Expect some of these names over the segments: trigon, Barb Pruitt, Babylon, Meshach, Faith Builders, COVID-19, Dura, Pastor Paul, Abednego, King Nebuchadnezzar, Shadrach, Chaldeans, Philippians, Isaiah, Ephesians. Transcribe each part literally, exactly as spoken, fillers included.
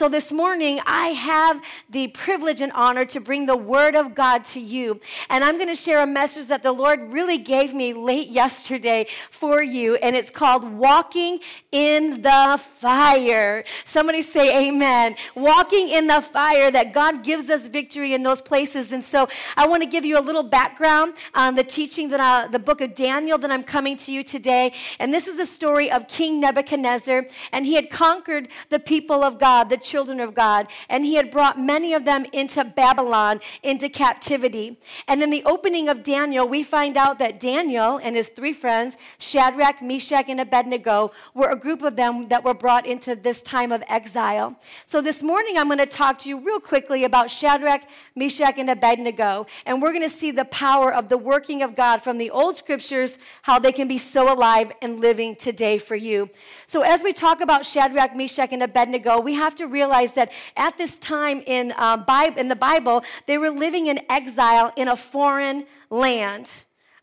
So this morning, I have the privilege and honor to bring the Word of God to you. And I'm going to share a message that the Lord really gave me late yesterday for you, and it's called Walking in the Fire. Somebody say amen. Walking in the fire, that God gives us victory in those places. And so I want to give you a little background on the teaching, that I, the book of Daniel that I'm coming to you today. And this is a story of King Nebuchadnezzar, and he had conquered the people of God, the children of God, and he had brought many of them into Babylon, into captivity. And in the opening of Daniel, we find out that Daniel and his three friends, Shadrach, Meshach, and Abednego, were a group of them that were brought into this time of exile. So this morning, I'm going to talk to you real quickly about Shadrach, Meshach, and Abednego, and we're going to see the power of the working of God from the old scriptures, how they can be so alive and living today for you. So as we talk about Shadrach, Meshach, and Abednego, we have to realize that at this time in, uh, Bi- in the Bible, they were living in exile in a foreign land.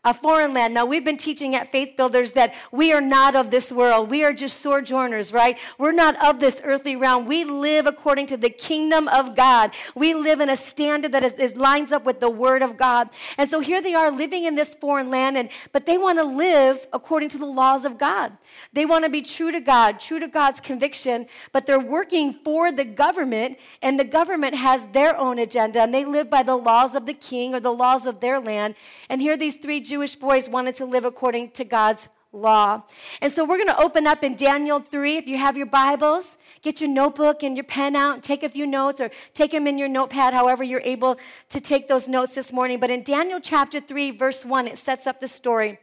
A foreign land. Now, we've been teaching at Faith Builders that we are not of this world. We are just sojourners, right? We're not of this earthly realm. We live according to the kingdom of God. We live in a standard that is, is lines up with the Word of God. And so here they are living in this foreign land, and but they want to live according to the laws of God. They want to be true to God, true to God's conviction, but they're working for the government, and the government has their own agenda, and they live by the laws of the king or the laws of their land. And here these three Jewish boys wanted to live according to God's law. And so we're going to open up in Daniel three. If you have your Bibles, get your notebook and your pen out and take a few notes, or take them in your notepad, however you're able to take those notes this morning. But in Daniel chapter three, verse one, it sets up the story.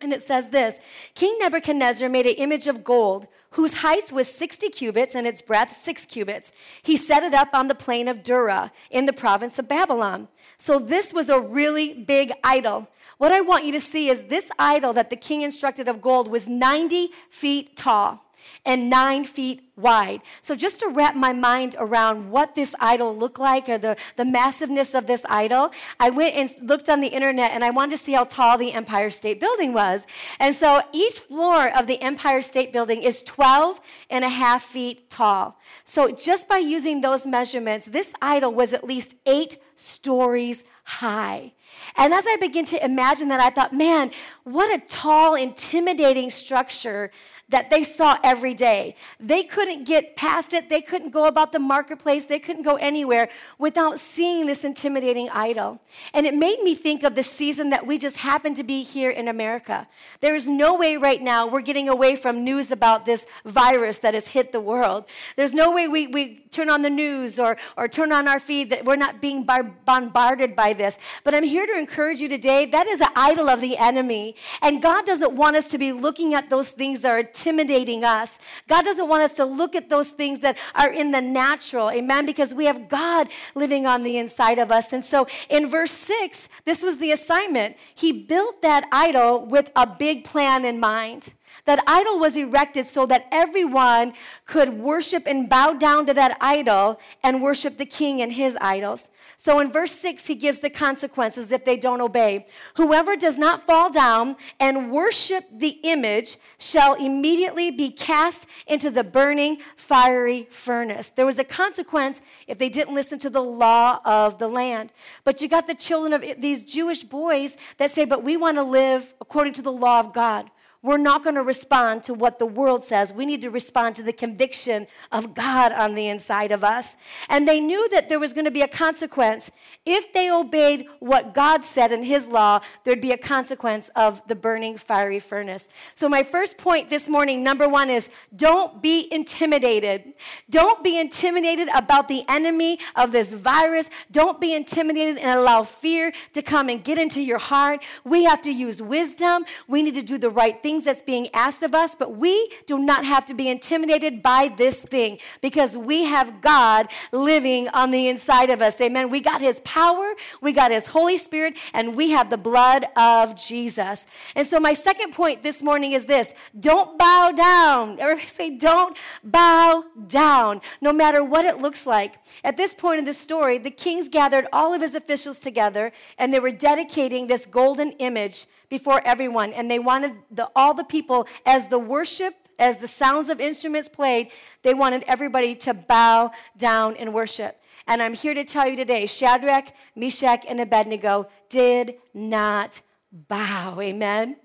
And it says this: King Nebuchadnezzar made an image of gold, whose height was sixty cubits and its breadth six cubits. He set it up on the plain of Dura in the province of Babylon. So this was a really big idol. What I want you to see is this idol that the king instructed of gold was ninety feet tall and nine feet wide. So just to wrap my mind around what this idol looked like, or the, the massiveness of this idol, I went and looked on the internet, and I wanted to see how tall the Empire State Building was. And so each floor of the Empire State Building is twelve and a half feet tall. So just by using those measurements, this idol was at least eight stories high. And as I began to imagine that, I thought, man, what a tall, intimidating structure that they saw every day. They couldn't get past it. They couldn't go about the marketplace. They couldn't go anywhere without seeing this intimidating idol. And it made me think of the season that we just happen to be here in America. There is no way right now we're getting away from news about this virus that has hit the world. There's no way we, we turn on the news or, or turn on our feed that we're not being bar- bombarded by this. But I'm here to encourage you today, that is an idol of the enemy. And God doesn't want us to be looking at those things that are intimidating us. God doesn't want us to look at those things that are in the natural, amen, because we have God living on the inside of us. And so in verse six, this was the assignment. He built that idol with a big plan in mind. That idol was erected so that everyone could worship and bow down to that idol and worship the king and his idols. So in verse six, he gives the consequences if they don't obey. Whoever does not fall down and worship the image shall immediately be cast into the burning fiery furnace. There was a consequence if they didn't listen to the law of the land. But you got the children of these Jewish boys that say, but we want to live according to the law of God. We're not going to respond to what the world says. We need to respond to the conviction of God on the inside of us. And they knew that there was going to be a consequence. If they obeyed what God said in his law, there'd be a consequence of the burning fiery furnace. So my first point this morning, number one, is don't be intimidated. Don't be intimidated about the enemy of this virus. Don't be intimidated and allow fear to come and get into your heart. We have to use wisdom. We need to do the right thing that's being asked of us, but we do not have to be intimidated by this thing, because we have God living on the inside of us. Amen. We got his power, we got his Holy Spirit, and we have the blood of Jesus. And so my second point this morning is this: don't bow down. Everybody say, don't bow down, no matter what it looks like. At this point in the story, the kings gathered all of his officials together, and they were dedicating this golden image before everyone, and they wanted the, all the people as the worship As the sounds of instruments played, they wanted everybody to bow down and worship. And I'm here to tell you today, Shadrach, Meshach, and Abednego did not bow. Amen?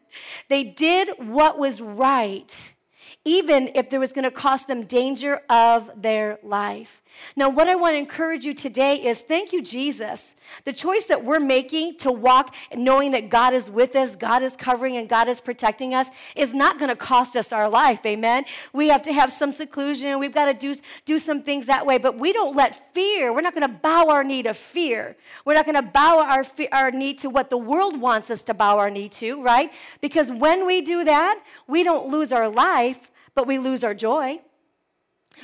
They did what was right, even if it was going to cost them danger of their life. Now, what I want to encourage you today is thank you, Jesus. The choice that we're making to walk knowing that God is with us, God is covering, and God is protecting us is not going to cost us our life, amen? We have to have some seclusion. We've got to do, do some things that way, but we don't let fear, we're not going to bow our knee to fear. We're not going to bow our, our knee to what the world wants us to bow our knee to, right? Because when we do that, we don't lose our life, but we lose our joy.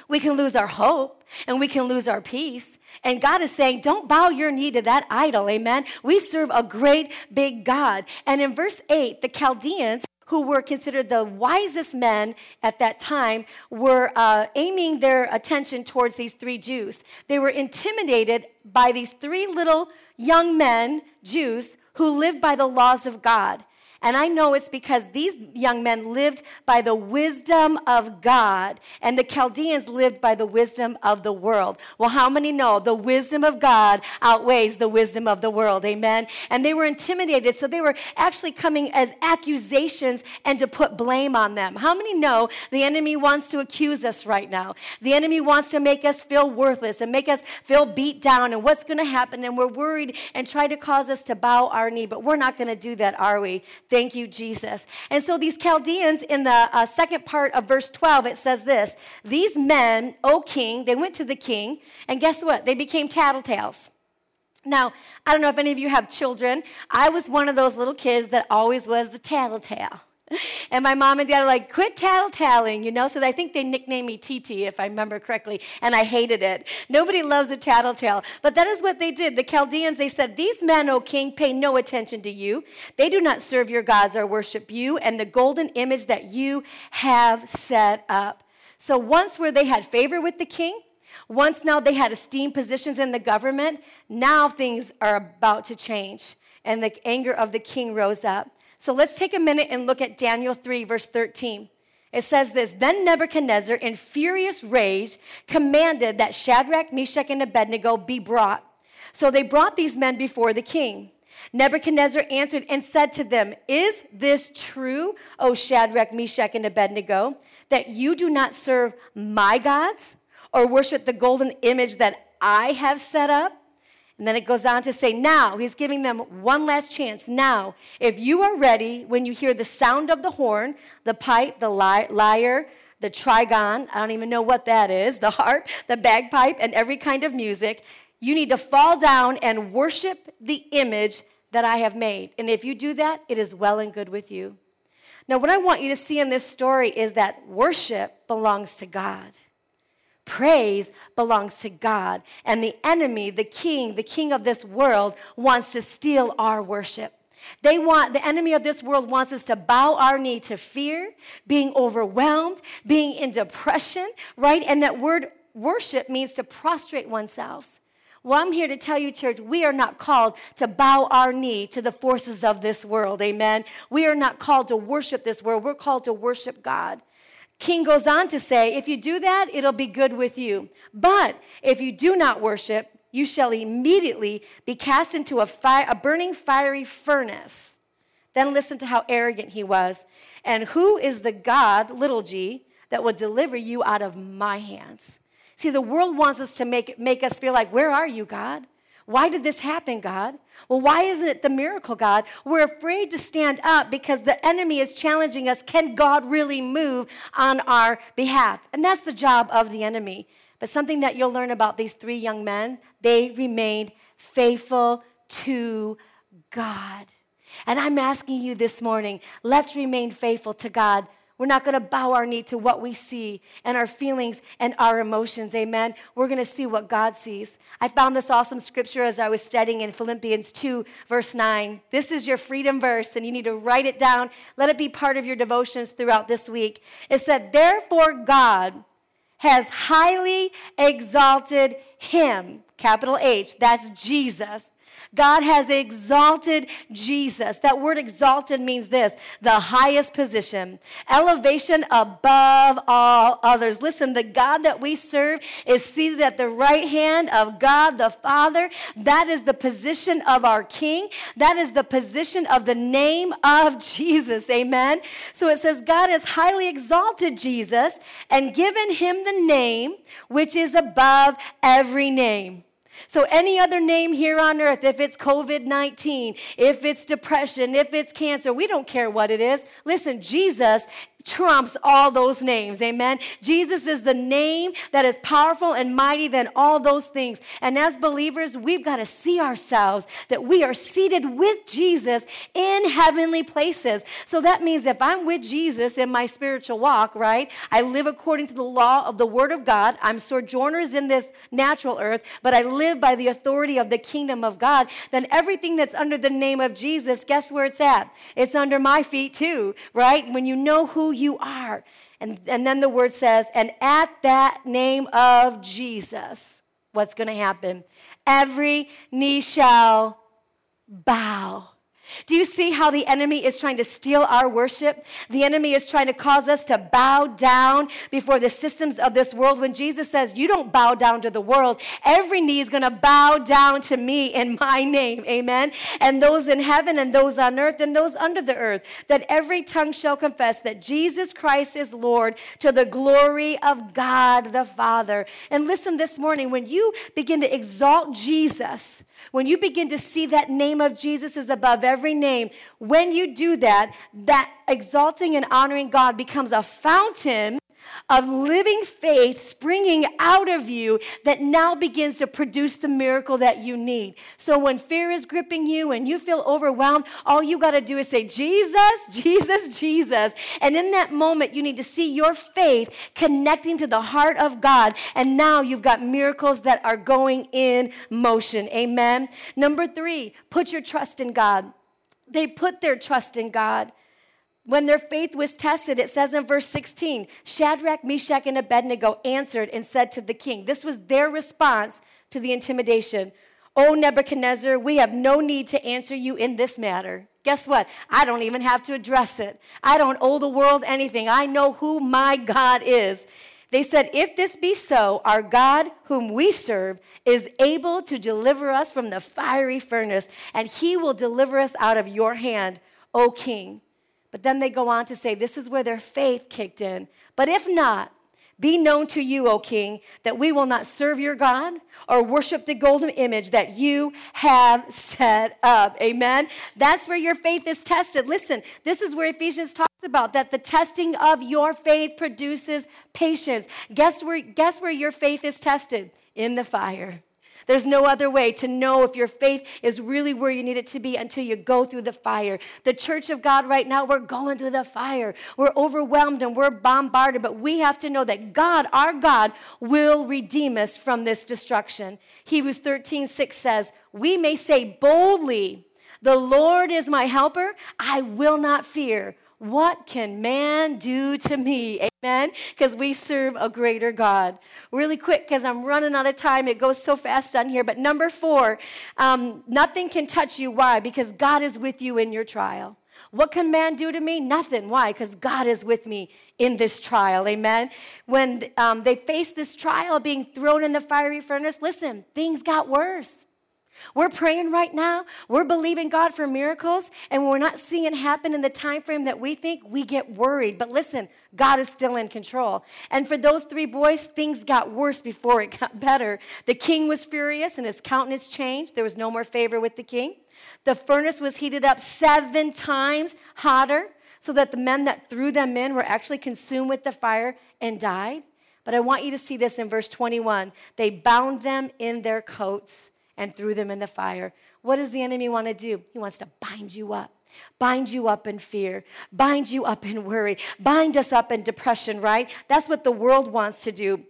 We can lose our hope, and we can lose our peace. And God is saying, don't bow your knee to that idol, amen? We serve a great big God. And in verse eight, the Chaldeans, who were considered the wisest men at that time, were uh, aiming their attention towards these three Jews. They were intimidated by these three little young men, Jews, who lived by the laws of God. And I know it's because these young men lived by the wisdom of God, and the Chaldeans lived by the wisdom of the world. Well, how many know the wisdom of God outweighs the wisdom of the world? Amen? And they were intimidated, so they were actually coming as accusations and to put blame on them. How many know the enemy wants to accuse us right now? The enemy wants to make us feel worthless and make us feel beat down, and what's going to happen, and we're worried and try to cause us to bow our knee, but we're not going to do that, are we? Thank you, Jesus. And so these Chaldeans, in the uh, second part of verse twelve, it says this. These men, O king, they went to the king, and guess what? They became tattletales. Now, I don't know if any of you have children. I was one of those little kids that always was the tattletale. And my mom and dad are like, quit tattletaling, you know? So I think they nicknamed me T T, if I remember correctly, and I hated it. Nobody loves a tattletale. But that is what they did. The Chaldeans, they said, these men, O king, pay no attention to you. They do not serve your gods or worship you and the golden image that you have set up. So once where they had favor with the king, once now they had esteemed positions in the government, now things are about to change. And the anger of the king rose up. So let's take a minute and look at Daniel three, verse thirteen. It says this, then Nebuchadnezzar, in furious rage, commanded that Shadrach, Meshach, and Abednego be brought. So they brought these men before the king. Nebuchadnezzar answered and said to them, is this true, O Shadrach, Meshach, and Abednego, that you do not serve my gods or worship the golden image that I have set up? And then it goes on to say, now, he's giving them one last chance. Now, if you are ready, when you hear the sound of the horn, the pipe, the ly- lyre, the trigon, I don't even know what that is, the harp, the bagpipe, and every kind of music, you need to fall down and worship the image that I have made. And if you do that, it is well and good with you. Now, what I want you to see in this story is that worship belongs to God. Praise belongs to God, and the enemy, the king, the king of this world wants to steal our worship. They want, the enemy of this world wants us to bow our knee to fear, being overwhelmed, being in depression, right? And that word worship means to prostrate oneself. Well, I'm here to tell you, church, we are not called to bow our knee to the forces of this world, amen? We are not called to worship this world. We're called to worship God. King goes on to say, if you do that, it'll be good with you. But if you do not worship, you shall immediately be cast into a, fire, a burning fiery furnace. Then listen to how arrogant he was. And who is the God, little g, that will deliver you out of my hands? See, the world wants us to make, make us feel like, where are you, God? Why did this happen, God? Well, why isn't it the miracle, God? We're afraid to stand up because the enemy is challenging us. Can God really move on our behalf? And that's the job of the enemy. But something that you'll learn about these three young men, they remained faithful to God. And I'm asking you this morning, let's remain faithful to God. We're not going to bow our knee to what we see and our feelings and our emotions, amen? We're going to see what God sees. I found this awesome scripture as I was studying in Philippians two, verse nine. This is your freedom verse, and you need to write it down. Let it be part of your devotions throughout this week. It said, therefore God has highly exalted him, capital H, that's Jesus, God has exalted Jesus. That word exalted means this, the highest position, elevation above all others. Listen, the God that we serve is seated at the right hand of God the Father. That is the position of our King. That is the position of the name of Jesus. Amen. So it says, God has highly exalted Jesus and given him the name which is above every name. So any other name here on earth, if it's covid nineteen, if it's depression, if it's cancer, we don't care what it is. Listen, Jesus trumps all those names, amen? Jesus is the name that is powerful and mighty than all those things. And as believers, we've got to see ourselves that we are seated with Jesus in heavenly places. So that means if I'm with Jesus in my spiritual walk, right, I live according to the law of the Word of God. I'm sojourners in this natural earth, but I live by the authority of the kingdom of God. Then everything that's under the name of Jesus, guess where it's at? It's under my feet too, right? When you know who you are. And, and then the word says, and at that name of Jesus, what's going to happen? Every knee shall bow. Do you see how the enemy is trying to steal our worship? The enemy is trying to cause us to bow down before the systems of this world. When Jesus says, you don't bow down to the world, every knee is going to bow down to me in my name, amen? And those in heaven and those on earth and those under the earth, that every tongue shall confess that Jesus Christ is Lord to the glory of God the Father. And listen this morning, when you begin to exalt Jesus, when you begin to see that name of Jesus is above everything, every name, when you do that, that exalting and honoring God becomes a fountain of living faith springing out of you that now begins to produce the miracle that you need. So when fear is gripping you and you feel overwhelmed, all you got to do is say, Jesus, Jesus, Jesus. And in that moment, you need to see your faith connecting to the heart of God. And now you've got miracles that are going in motion. Amen. Number three, put your trust in God. They put their trust in God. When their faith was tested, it says in verse sixteen, Shadrach, Meshach, and Abednego answered and said to the king, this was their response to the intimidation, O Nebuchadnezzar, we have no need to answer you in this matter. Guess what? I don't even have to address it. I don't owe the world anything. I know who my God is. They said, if this be so, our God, whom we serve, is able to deliver us from the fiery furnace, and he will deliver us out of your hand, O king. But then they go on to say, this is where their faith kicked in. But if not, be known to you, O king, that we will not serve your God or worship the golden image that you have set up. Amen? That's where your faith is tested. Listen, this is where Ephesians talks about that the testing of your faith produces patience. Guess where, guess where your faith is tested? In the fire. There's no other way to know if your faith is really where you need it to be until you go through the fire. The church of God right now, we're going through the fire. We're overwhelmed and we're bombarded, but we have to know that God, our God, will redeem us from this destruction. Hebrews thirteen six says, we may say boldly, the Lord is my helper, I will not fear. What can man do to me? Amen? Because we serve a greater God. Really quick, because I'm running out of time. It goes so fast on here. But number four, um, nothing can touch you. Why? Because God is with you in your trial. What can man do to me? Nothing. Why? Because God is with me in this trial. Amen? When um, they faced this trial, being thrown in the fiery furnace, listen, things got worse. We're praying right now. We're believing God for miracles, and when we're not seeing it happen in the time frame that we think, we get worried. But listen, God is still in control. And for those three boys, things got worse before it got better. The king was furious, and his countenance changed. There was no more favor with the king. The furnace was heated up seven times hotter, so that the men that threw them in were actually consumed with the fire and died. But I want you to see this in verse twenty-one. They bound them in their coats and threw them in the fire. What does the enemy want to do? He wants to bind you up. Bind you up in fear. Bind you up in worry. Bind us up in depression, right? That's what the world wants to do.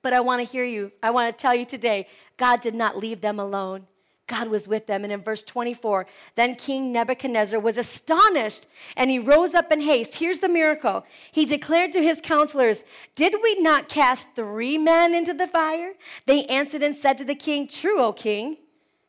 But I want to hear you. I want to tell you today, God did not leave them alone. God was with them. And in verse twenty-four, then King Nebuchadnezzar was astonished, and he rose up in haste. Here's the miracle. He declared to his counselors, did we not cast three men into the fire? They answered and said to the king, true, O king.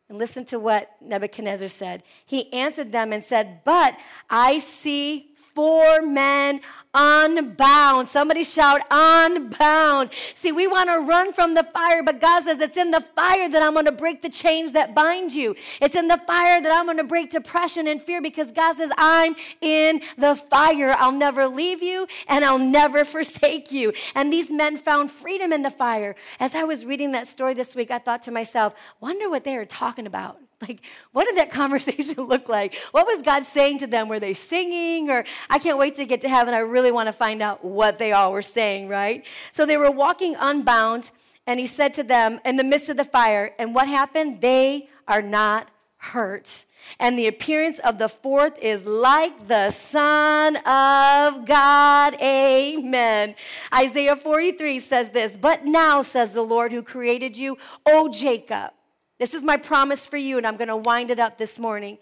And listen to what Nebuchadnezzar said. He answered them and said, but I see four men unbound. Somebody shout, unbound. See, we want to run from the fire, but God says, it's in the fire that I'm going to break the chains that bind you. It's in the fire that I'm going to break depression and fear, because God says, I'm in the fire. I'll never leave you, and I'll never forsake you. And these men found freedom in the fire. As I was reading that story this week, I thought to myself, wonder what they are talking about. Like, what did that conversation look like? What was God saying to them? Were they singing? Or I can't wait to get to heaven. I really want to find out what they all were saying, right? So they were walking unbound, and he said to them in the midst of the fire, and what happened? They are not hurt. And the appearance of the fourth is like the Son of God. Amen. Isaiah forty-three says this, but now, says the Lord who created you, O Jacob, this is my promise for you, and I'm going to wind it up this morning.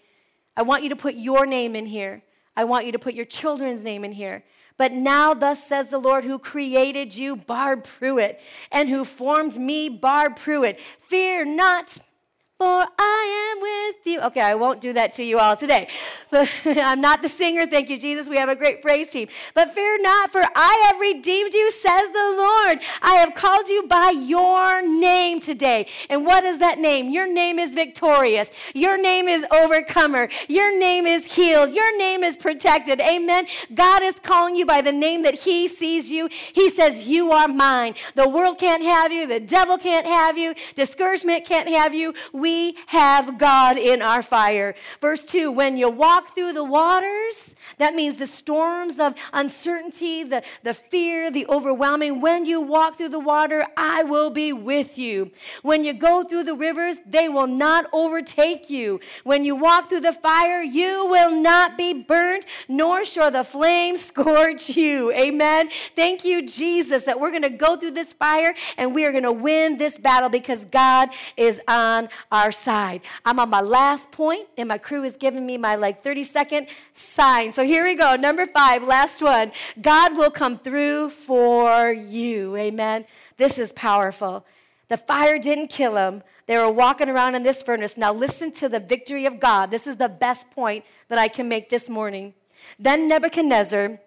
I want you to put your name in here. I want you to put your children's name in here. But now thus says the Lord who created you, Barb Pruitt, and who formed me, Barb Pruitt. Fear not, for I am with you. Okay, I won't do that to you all today. But I'm not the singer. Thank you, Jesus. We have a great praise team. But fear not, for I have redeemed you, says the Lord. I have called you by your name today. And what is that name? Your name is victorious. Your name is overcomer. Your name is healed. Your name is protected. Amen. God is calling you by the name that he sees you. He says, you are mine. The world can't have you. The devil can't have you. Discouragement can't have you. We We have God in our fire. Verse two, when you walk through the waters, that means the storms of uncertainty, the, the fear, the overwhelming. When you walk through the water, I will be with you. When you go through the rivers, they will not overtake you. When you walk through the fire, you will not be burnt, nor shall the flames scorch you. Amen. Thank you, Jesus, that we're going to go through this fire and we are going to win this battle because God is on our side. I'm on my last point, and my crew is giving me my like thirty second sign. So here we go. Number five, last one. God will come through for you. Amen. This is powerful. The fire didn't kill him. They were walking around in this furnace. Now listen to the victory of God. This is the best point that I can make this morning. Then Nebuchadnezzar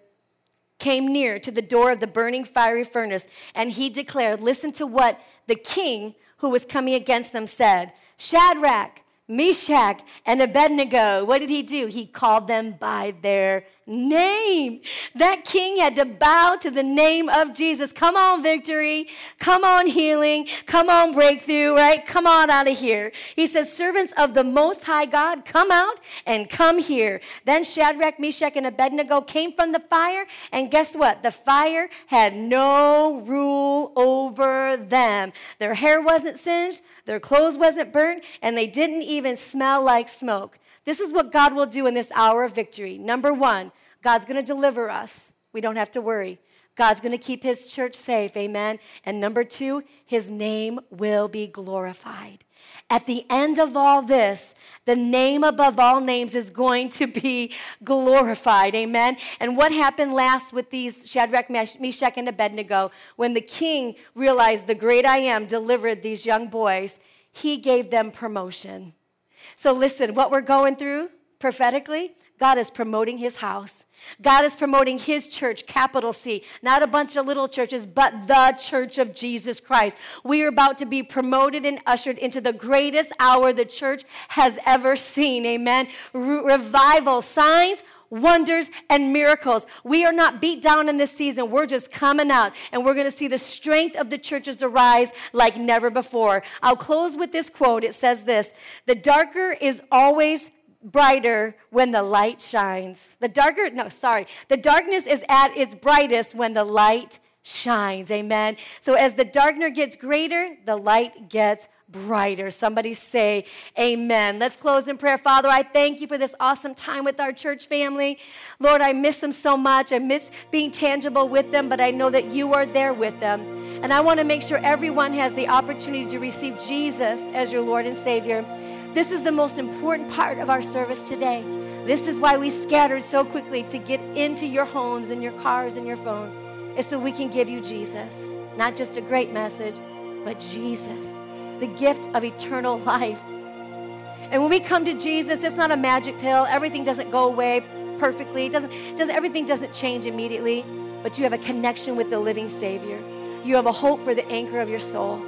came near to the door of the burning fiery furnace, and he declared, listen to what the king who was coming against them said, Shadrach, Meshach, and Abednego. What did he do? He called them by their name. That king had to bow to the name of Jesus. Come on, victory. Come on, healing. Come on, breakthrough, right? Come on out of here. He says, servants of the Most High God, come out and come here. Then Shadrach, Meshach, and Abednego came from the fire, and guess what? The fire had no rule over them. Their hair wasn't singed, their clothes wasn't burnt, and they didn't even smell like smoke. This is what God will do in this hour of victory. Number one, God's going to deliver us. We don't have to worry. God's going to keep his church safe, amen? And number two, his name will be glorified. At the end of all this, the name above all names is going to be glorified, amen? And what happened last with these Shadrach, Meshach, and Abednego, when the king realized the great I am delivered these young boys, he gave them promotion. So listen, what we're going through prophetically, God is promoting his house. God is promoting his church, capital C, not a bunch of little churches, but the church of Jesus Christ. We are about to be promoted and ushered into the greatest hour the church has ever seen, amen? Re- revival, signs, wonders, and miracles. We are not beat down in this season. We're just coming out, and we're going to see the strength of the churches arise like never before. I'll close with this quote. It says this, the darker is always brighter when the light shines. The darker, no, sorry. The darkness is at its brightest when the light shines. Amen. So as the darkness gets greater, the light gets brighter. Somebody say amen. Let's close in prayer. Father, I thank you for this awesome time with our church family. Lord, I miss them so much. I miss being tangible with them, but I know that you are there with them. And I want to make sure everyone has the opportunity to receive Jesus as your Lord and Savior. This is the most important part of our service today. This is why we scattered so quickly to get into your homes and your cars and your phones, is so we can give you Jesus. Not just a great message, but Jesus, the gift of eternal life. And when we come to Jesus, it's not a magic pill. Everything doesn't go away perfectly. It doesn't, doesn't, everything doesn't change immediately. But you have a connection with the living Savior. You have a hope for the anchor of your soul.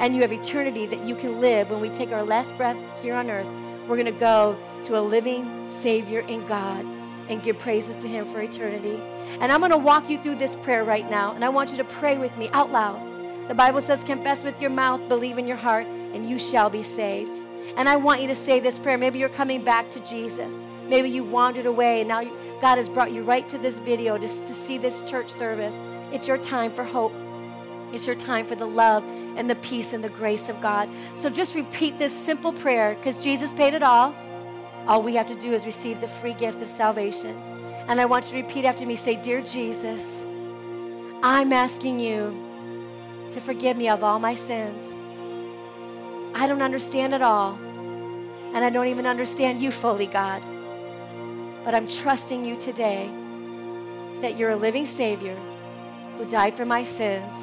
And you have eternity that you can live. When we take our last breath here on earth, we're going to go to a living Savior in God and give praises to Him for eternity. And I'm going to walk you through this prayer right now. And I want you to pray with me out loud. The Bible says, confess with your mouth, believe in your heart, and you shall be saved. And I want you to say this prayer. Maybe you're coming back to Jesus. Maybe you wandered away, and now God has brought you right to this video just to see this church service. It's your time for hope. It's your time for the love and the peace and the grace of God. So just repeat this simple prayer, because Jesus paid it all. All we have to do is receive the free gift of salvation. And I want you to repeat after me. Say, dear Jesus, I'm asking you to forgive me of all my sins. I don't understand it all, and I don't even understand you fully, God. But I'm trusting you today that you're a living Savior who died for my sins,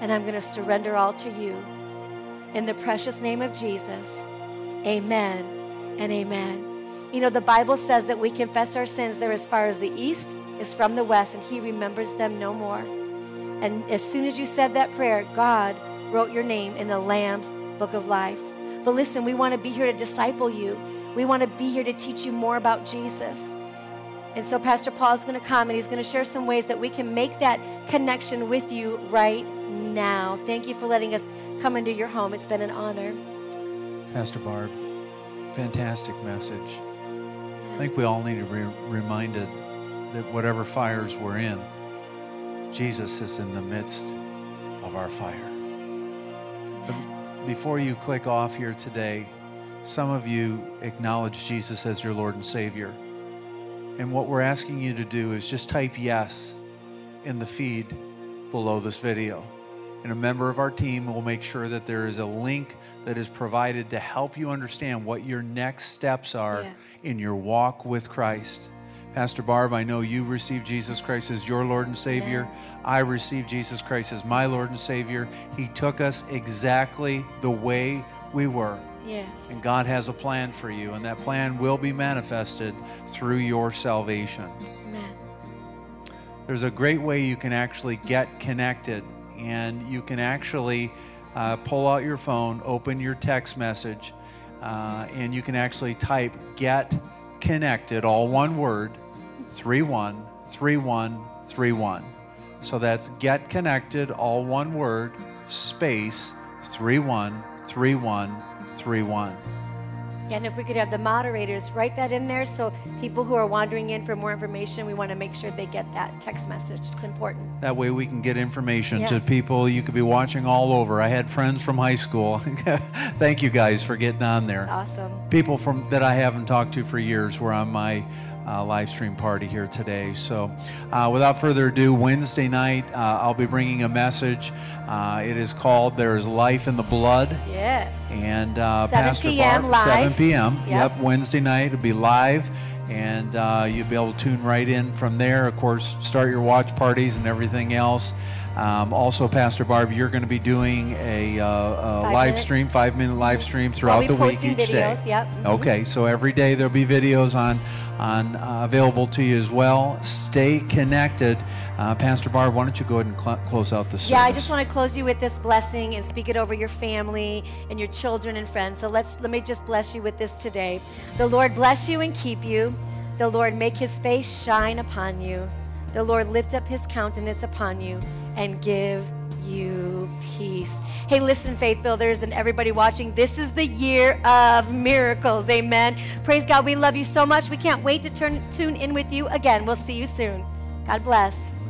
and I'm going to surrender all to you. In the precious name of Jesus, amen and amen. You know, the Bible says that we confess our sins. They're as far as the east is from the west, and He remembers them no more. And as soon as you said that prayer, God wrote your name in the Lamb's Book of Life. But listen, we want to be here to disciple you. We want to be here to teach you more about Jesus. And so Pastor Paul is going to come, and he's going to share some ways that we can make that connection with you right now. Thank you for letting us come into your home. It's been an honor. Pastor Barb, fantastic message. I think we all need to be reminded that whatever fires we're in, Jesus is in the midst of our fire. But before you click off here today, some of you acknowledge Jesus as your Lord and Savior. And what we're asking you to do is just type yes in the feed below this video. And a member of our team will make sure that there is a link that is provided to help you understand what your next steps are yes. in your walk with Christ. Pastor Barb, I know you received Jesus Christ as your Lord and Savior. Amen. I received Jesus Christ as my Lord and Savior. He took us exactly the way we were. Yes. And God has a plan for you, and that plan will be manifested through your salvation. Amen. There's a great way you can actually get connected, and you can actually uh, pull out your phone, open your text message, uh, and you can actually type get connected, all one word, three one three one three one. So that's get connected, all one word, space three one three one three one. Yeah, and if we could have the moderators write that in there, so people who are wandering in for more information, we want to make sure they get that text message. It's important. That way we can get information yes. to people you could be watching all over. I had friends from high school. Thank you guys for getting on there. That's awesome. People from that I haven't talked to for years were on my Uh, live stream party here today. So uh, without further ado, Wednesday night, uh, I'll be bringing a message. Uh, it is called, There is Life in the Blood. Yes. And uh, Pastor Barb, live. seven p.m. Yep. yep, Wednesday night. It'll be live. And uh, you'll be able to tune right in from there. Of course, start your watch parties and everything else. Um, also, Pastor Barb, you're going to be doing a, uh, a live minute. stream, five-minute live stream throughout the week each videos. day. Yep. Mm-hmm. Okay, so every day there'll be videos on, on uh, available to you as well. Stay connected. Uh, Pastor Barb, why don't you go ahead and cl- close out the service? Yeah, I just want to close you with this blessing and speak it over your family and your children and friends. So let's let me just bless you with this today. The Lord bless you and keep you. The Lord make His face shine upon you. The Lord lift up His countenance upon you and give you peace. Hey, listen, Faith Builders and everybody watching, this is the year of miracles. Amen. Praise God. We love you so much. We can't wait to turn, tune in with you again. We'll see you soon. God bless.